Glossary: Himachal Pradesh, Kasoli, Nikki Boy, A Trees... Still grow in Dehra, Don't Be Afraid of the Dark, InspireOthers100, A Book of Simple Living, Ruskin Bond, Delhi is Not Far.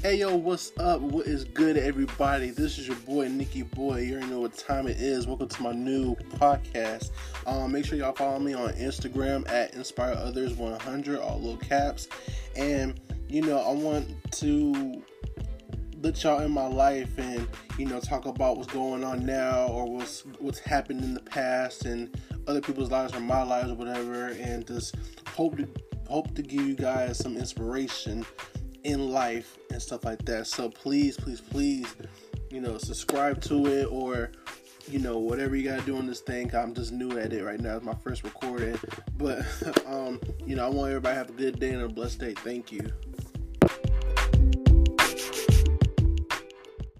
Hey yo, what's up? What is good, everybody? This is your boy Nikki Boy. You already know what time it is. Welcome to my new podcast. Make sure y'all follow me on Instagram at InspireOthers100, all little caps. And you know, I want to let y'all in my life and you know talk about what's going on now or what's happened in the past and other people's lives or my lives or whatever, and just hope to give you guys some inspiration in life and stuff like that. So please, you know, subscribe to it, or you know, whatever you gotta do on this thing. I'm just new at it right now. It's my first recording, but you know, I want everybody to have a good day and a blessed day. Thank you.